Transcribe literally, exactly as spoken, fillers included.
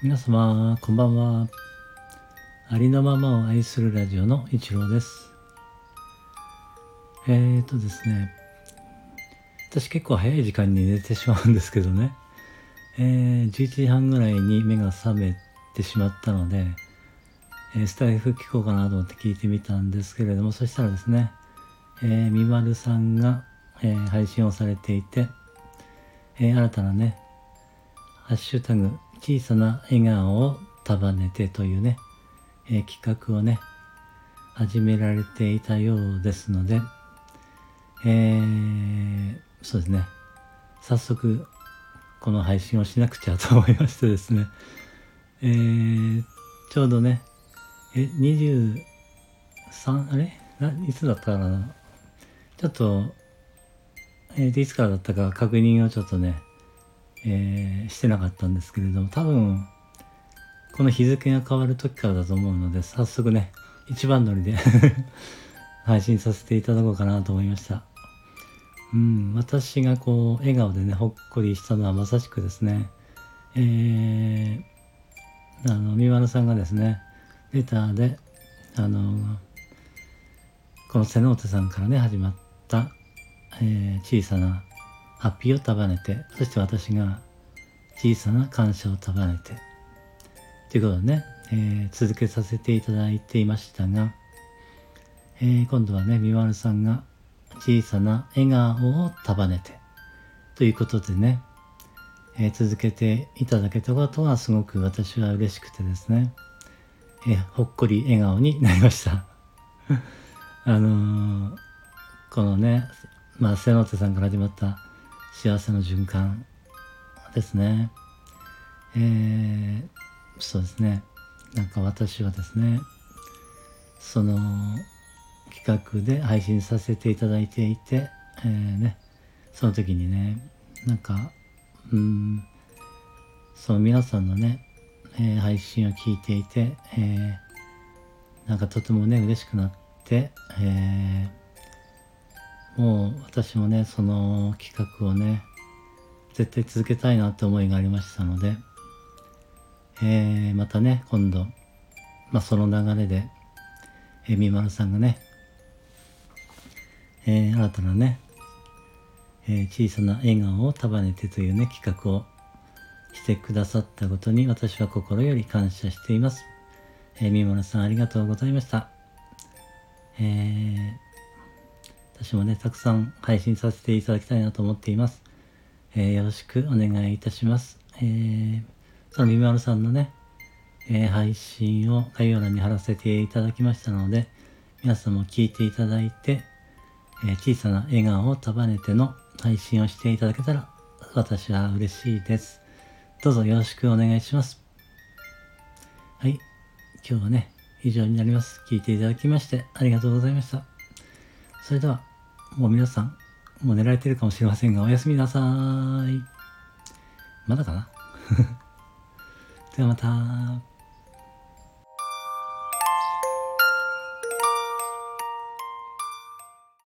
皆様こんばんは。ありのままを愛するラジオの一郎です。えーとですね私結構早い時間に寝てしまうんですけどね、えー、じゅういちじはんぐらいに目が覚めてしまったので、えー、スタイフ聞こうかなと思って聞いてみたんですけれども、そしたらですね、えー、みまるさんが、えー、配信をされていて、えー、新たなねハッシュタグ小さな笑顔を束ねてというね、えー、企画をね始められていたようですので、えー、そうですね早速この配信をしなくちゃと思いましてですね、えー、ちょうどねえにじゅうさんあれないつだったかなちょっと、えー、いつからだったか確認をちょっとねえー、してなかったんですけれども、多分この日付が変わる時からだと思うので、早速ね一番乗りで配信させていただこうかなと思いました。うん、私がこう笑顔でねほっこりしたのはまさしくですね、えー、あのみまるさんがですねレターであのこの瀬之手さんからね始まった、えー、小さなハッピーを束ねて、そして私が小さな感謝を束ねてということをね、えー、続けさせていただいていましたが、えー、今度はねみまるさんが小さな笑顔を束ねてということでね、えー、続けていただけたことはすごく私は嬉しくてですね、えー、ほっこり笑顔になりましたあのー、このねまあ瀬之手さんから始まった幸せの循環ですね、えー、そうですねなんか私はですねその企画で配信させていただいていて、えーね、その時にねなんかうーんその皆さんのね、えー、配信を聞いていて、えー、なんかとてもね嬉しくなって、えーもう私もねその企画をね絶対続けたいなって思いがありましたので、えー、またね今度、まあ、その流れで、えー、みまるさんがね、えー、新たなね、えー、小さな笑顔を束ねてというね企画をしてくださったことに私は心より感謝しています。えー、みまるさんありがとうございました。えー私もね、たくさん配信させていただきたいなと思っています。えー、よろしくお願いいたします。えー、そのみまるさんのね、えー、配信を概要欄に貼らせていただきましたので、皆さんも聞いていただいて、えー、小さな笑顔を束ねての配信をしていただけたら、私は嬉しいです。どうぞよろしくお願いします。はい、今日はね、以上になります。聞いていただきましてありがとうございました。それでは、もう皆さん、もう寝られてるかもしれませんが、おやすみなさーい。まだかなではまたー。